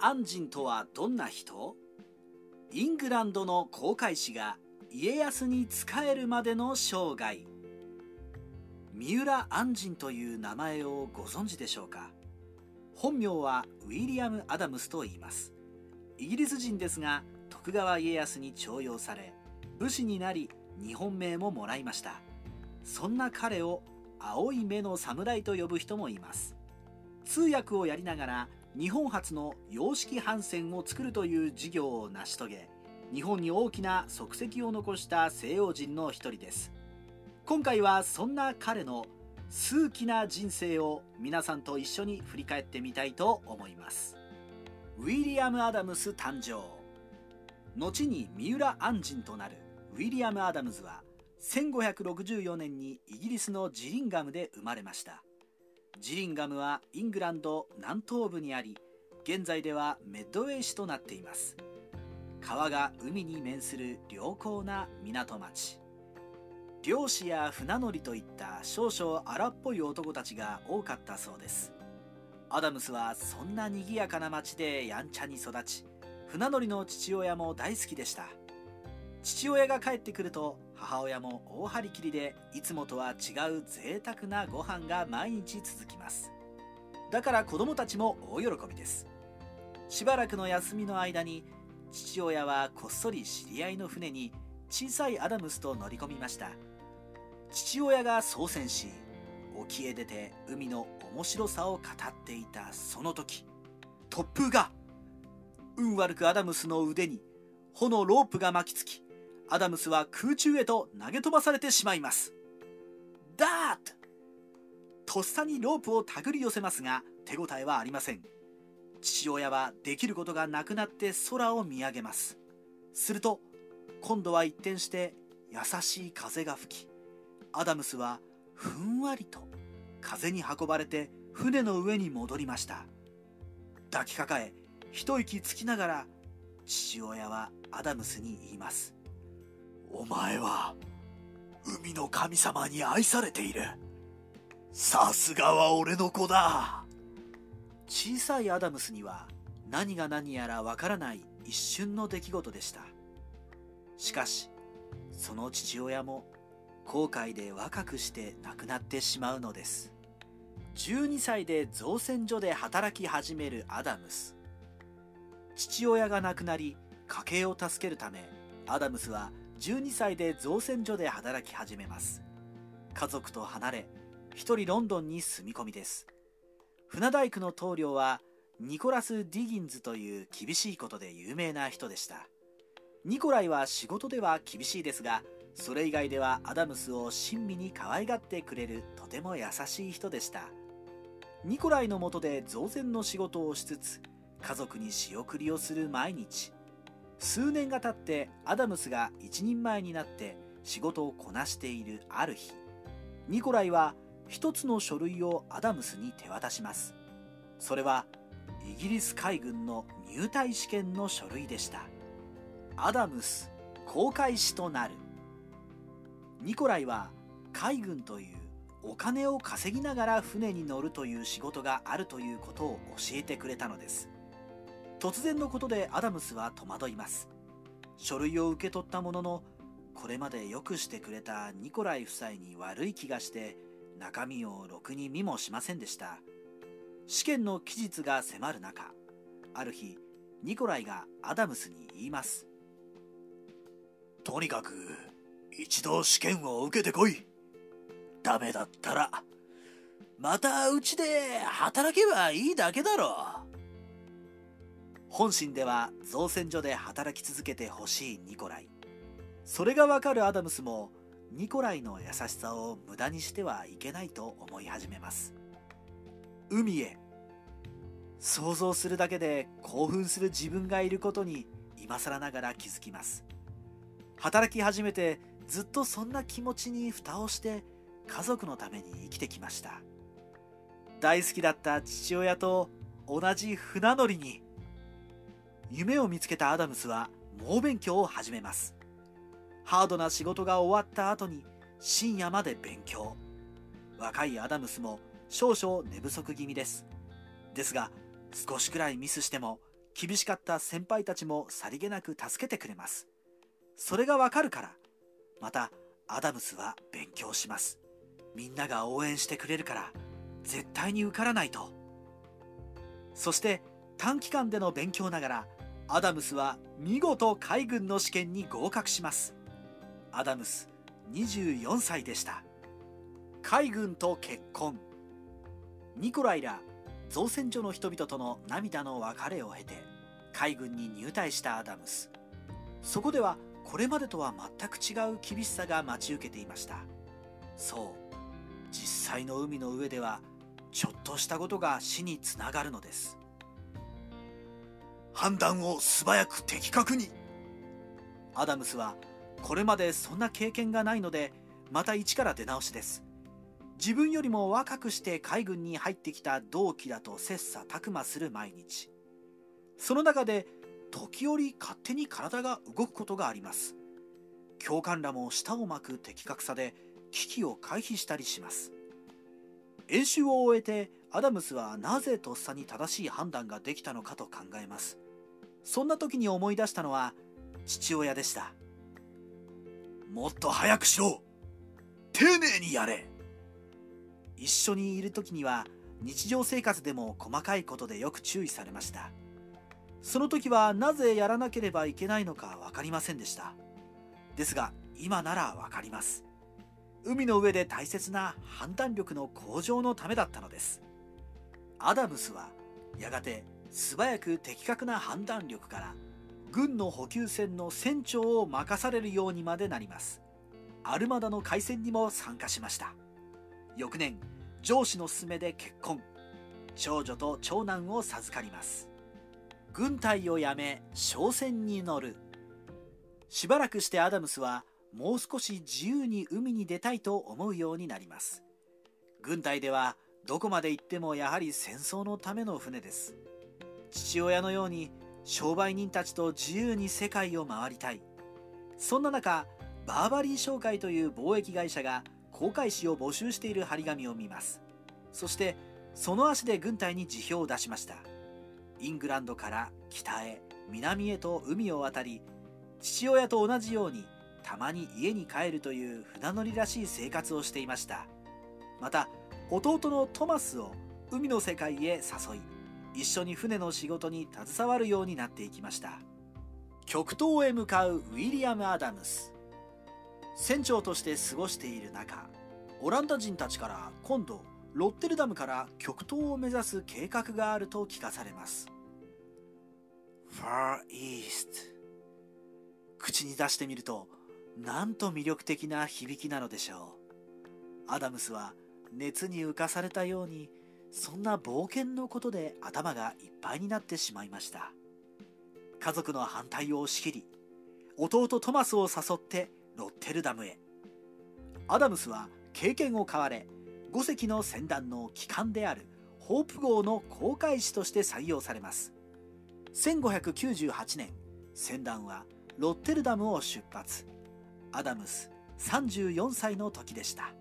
ア・アンジンとはどんな人？イングランドの航海士が家康に仕えるまでの生涯。三浦按針という名前をご存知でしょうか。本名はウィリアム・アダムスと言います。イギリス人ですが、徳川家康に重用され武士になり、日本名ももらいました。そんな彼を青い目の侍と呼ぶ人もいます。通訳をやりながら日本初の洋式帆船を作るという事業を成し遂げ、日本に大きな足跡を残した西洋人の一人です。今回はそんな彼の数奇な人生を皆さんと一緒に振り返ってみたいと思います。ウィリアム・アダムス誕生。後に三浦按針となるウィリアム・アダムズは1564年にイギリスのジリンガムで生まれました。ジリンガムはイングランド南東部にあり、現在ではメッドウェイ市となっています。川が海に面する良好な港町。漁師や船乗りといった少々荒っぽい男たちが多かったそうです。アダムスはそんな賑やかな町でやんちゃに育ち、船乗りの父親も大好きでした。父親が帰ってくると母親も大張り切りで、いつもとは違う贅沢なご飯が毎日続きます。だから子供たちも大喜びです。しばらくの休みの間に父親はこっそり知り合いの船に小さいアダムスと乗り込みました。父親が操船し、沖へ出て海の面白さを語っていたその時、突風が。運悪くアダムスの腕に帆のロープが巻きつき、アダムスは空中へと投げ飛ばされてしまいます。ダーッとっさにロープを手繰り寄せますが、手応えはありません。父親はできることがなくなって空を見上げます。すると今度は一転して優しい風が吹き、アダムスはふんわりと風に運ばれて船の上に戻りました。抱きかかえ一息つきながら、父親はアダムスに言います。お前は海の神様に愛されている。さすがは俺の子だ。小さいアダムスには何が何やらわからない一瞬の出来事でした。しかしその父親も航海で若くして亡くなってしまうのです。12歳で造船所で働き始めるアダムス。父親が亡くなり家計を助けるため、アダムスは12歳で造船所で働き始めます。家族と離れ一人ロンドンに住み込みです。船大工の棟梁はニコラス・ディギンズという厳しいことで有名な人でした。ニコライは仕事では厳しいですが、それ以外ではアダムスを親身に可愛がってくれるとても優しい人でした。ニコライの下で造船の仕事をしつつ、家族に仕送りをする毎日。数年が経ってアダムスが一人前になって仕事をこなしているある日、ニコライは一つの書類をアダムスに手渡します。それはイギリス海軍の入隊試験の書類でした。アダムス航海士となる。ニコライは海軍というお金を稼ぎながら船に乗るという仕事があるということを教えてくれたのです。突然のことでアダムスは戸惑います。書類を受け取ったものの、これまでよくしてくれたニコライ夫妻に悪い気がして、中身をろくに見もしませんでした。試験の期日が迫る中、ある日ニコライがアダムスに言います。とにかく一度試験を受けてこい。ダメだったらまたうちで働けばいいだけだろう。本心では造船所で働き続けてほしいニコライ。それがわかるアダムスもニコライの優しさを無駄にしてはいけないと思い始めます。海へ。想像するだけで興奮する自分がいることに今更ながら気づきます。働き始めてずっとそんな気持ちに蓋をして家族のために生きてきました。大好きだった父親と同じ船乗りに。夢を見つけたアダムスは猛勉強を始めます。ハードな仕事が終わった後に深夜まで勉強。若いアダムスも少々寝不足気味です。ですが少しくらいミスしても厳しかった先輩たちもさりげなく助けてくれます。それがわかるから、またアダムスは勉強します。みんなが応援してくれるから、絶対に受からないと。そして短期間での勉強ながら、アダムスは見事海軍の試験に合格します。アダムス24歳でした。海軍と結婚。ニコライら造船所の人々との涙の別れを経て海軍に入隊したアダムス。そこではこれまでとは全く違う厳しさが待ち受けていました。そう、実際の海の上ではちょっとしたことが死につながるのです。判断を素早く的確に。アダムスはこれまでそんな経験がないので、また一から出直しです。自分よりも若くして海軍に入ってきた同期だと切磋琢磨する毎日。その中で時折勝手に体が動くことがあります。教官らも舌を巻く的確さで危機を回避したりします。演習を終えてアダムスはなぜとっさに正しい判断ができたのかと考えます。そんな時に思い出したのは父親でした。もっと早くしろ、丁寧にやれ。一緒にいる時には日常生活でも細かいことでよく注意されました。その時はなぜやらなければいけないのか分かりませんでした。ですが今なら分かります。海の上で大切な判断力の向上のためだったのです。アダムスはやがて素早く的確な判断力から軍の補給船の船長を任されるようにまでなります。アルマダの海戦にも参加しました。翌年、上司の勧めで結婚、長女と長男を授かります。軍隊を辞め商船に乗る。しばらくしてアダムスはもう少し自由に海に出たいと思うようになります。軍隊ではどこまで行ってもやはり戦争のための船です。父親のように商売人たちと自由に世界を回りたい。そんな中、バーバリー商会という貿易会社が航海士を募集している張り紙を見ます。そしてその足で軍隊に辞表を出しました。イングランドから北へ南へと海を渡り、父親と同じようにたまに家に帰るという船乗りらしい生活をしていました。また弟のトマスを海の世界へ誘い、一緒に船の仕事に携わるようになっていきました。極東へ向かうウィリアム・アダムス。船長として過ごしている中、オランダ人たちから今度ロッテルダムから極東を目指す計画があると聞かされます。 Far East、 口に出してみるとなんと魅力的な響きなのでしょう。アダムスは熱に浮かされたように、そんな冒険のことで頭がいっぱいになってしまいました。家族の反対を押し切り、弟トマスを誘ってロッテルダムへ。アダムスは経験を買われ、5隻の船団の旗艦であるホープ号の航海士として採用されます。1598年、船団はロッテルダムを出発。アダムス34歳の時でした。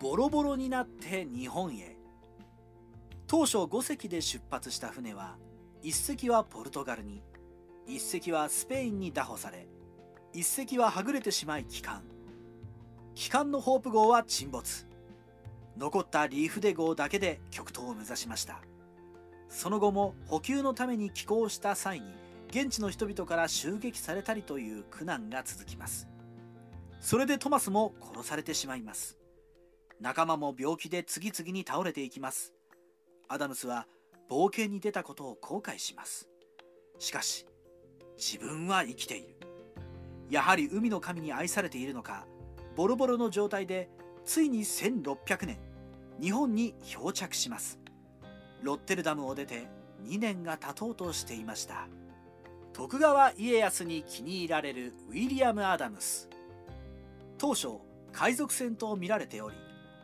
ボロボロになって日本へ。当初5隻で出発した船は、1隻はポルトガルに、1隻はスペインに拿捕され、1隻ははぐれてしまい帰還。帰還のホープ号は沈没。残ったリーフデ号だけで極東を目指しました。その後も補給のために寄港した際に現地の人々から襲撃されたりという苦難が続きます。それでトマスも殺されてしまいます。仲間も病気で次々に倒れていきます。アダムスは冒険に出たことを後悔します。しかし自分は生きている。やはり海の神に愛されているのか、ボロボロの状態でついに1600年日本に漂着します。ロッテルダムを出て2年が経とうとしていました。徳川家康に気に入られるウィリアム・アダムス。当初海賊船と見られており、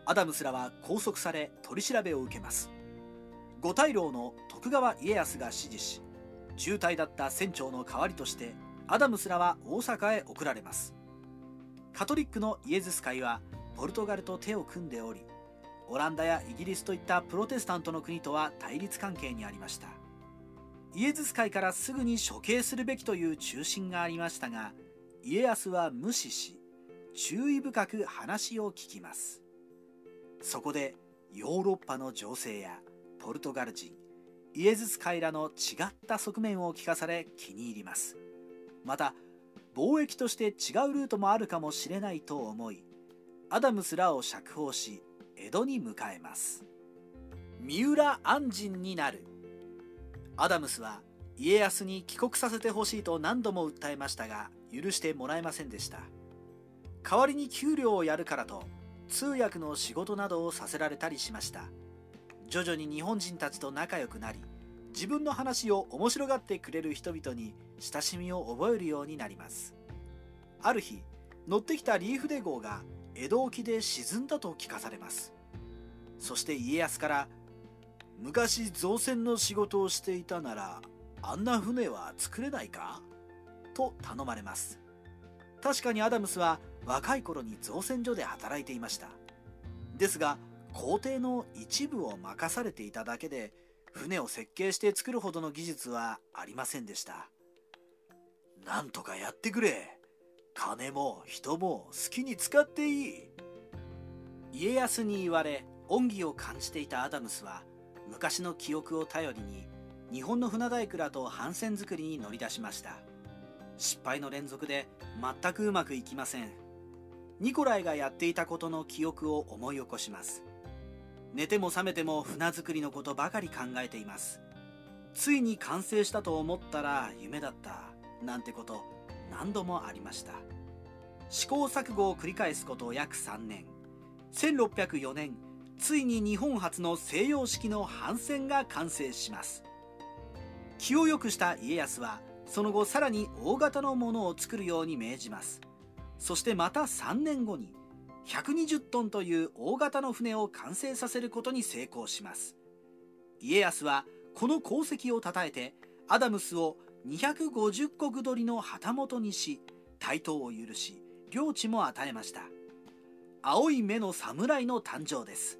アダムスらは拘束され取り調べを受けます。五大老の徳川家康が指示し、重体だった船長の代わりとしてアダムスらは大阪へ送られます。カトリックのイエズス会はポルトガルと手を組んでおり、オランダやイギリスといったプロテスタントの国とは対立関係にありました。イエズス会からすぐに処刑するべきという中心がありましたが、家康は無視し、注意深く話を聞きます。そこでヨーロッパの情勢やポルトガル人、イエズス会らの違った側面を聞かされ気に入ります。また、貿易として違うルートもあるかもしれないと思い、アダムスらを釈放し、江戸に迎えます。三浦按針になる。アダムスは家康に帰国させてほしいと何度も訴えましたが、許してもらえませんでした。代わりに給料をやるからと、通訳の仕事などをさせられたりしました。徐々に日本人たちと仲良くなり、自分の話を面白がってくれる人々に親しみを覚えるようになります。ある日、乗ってきたリーフデ号が江戸沖で沈んだと聞かされます。そして家康から、昔造船の仕事をしていたなら、あんな船は作れないかと頼まれます。確かにアダムスは若い頃に造船所で働いていました。ですが、工程の一部を任されていただけで、船を設計して作るほどの技術はありませんでした。なんとかやってくれ。金も人も好きに使っていい。家康に言われ、恩義を感じていたアダムスは、昔の記憶を頼りに、日本の船大工らと帆船作りに乗り出しました。失敗の連続で全くうまくいきません。ニコライがやっていたことの記憶を思い起こします。寝ても覚めても船作りのことばかり考えています。ついに完成したと思ったら夢だったなんてこと何度もありました。試行錯誤を繰り返すこと約3年。1604年、ついに日本初の西洋式の帆船が完成します。気を良くした家康は、その後さらに大型のものを作るように命じます。そしてまた3年後に、120トンという大型の船を完成させることに成功します。家康はこの功績をたたえて、アダムスを250石取りの旗本にし、台頭を許し、領地も与えました。青い目の侍の誕生です。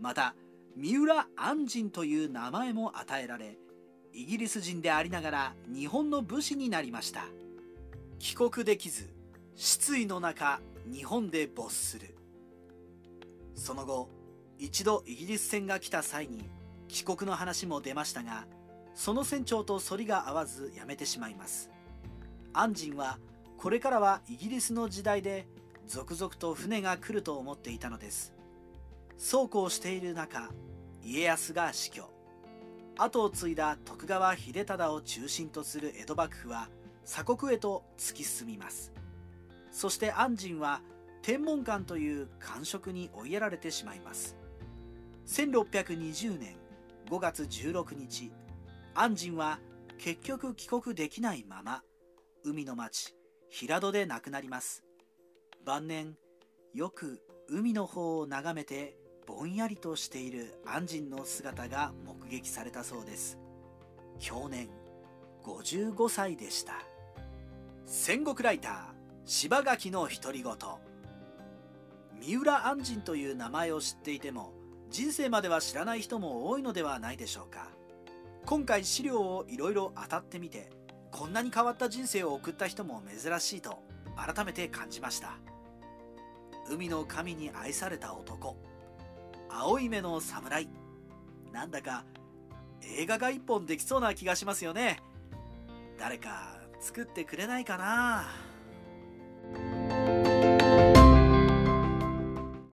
また、三浦按針という名前も与えられ、イギリス人でありながら日本の武士になりました。帰国できず、失意の中、日本で没する。その後、一度イギリス船が来た際に、帰国の話も出ましたが、その船長と反りが合わずやめてしまいます。按針は、これからはイギリスの時代で、続々と船が来ると思っていたのです。そうこうしている中、家康が死去。後を継いだ徳川秀忠を中心とする江戸幕府は鎖国へと突き進みます。そして按針は天文館という官職に追いやられてしまいます。1620年5月16日、按針は結局帰国できないまま、海の町、平戸で亡くなります。晩年、よく海の方を眺めて、ぼんやりとしている按針の姿が目撃されたそうです。享年55歳でした。戦国ライター、柴垣の独り言。三浦按針という名前を知っていても、人生までは知らない人も多いのではないでしょうか。今回資料をいろいろ当たってみて、こんなに変わった人生を送った人も珍しいと改めて感じました。海の神に愛された男。青い目の侍。なんだか映画が一本できそうな気がしますよね。誰か作ってくれないかな。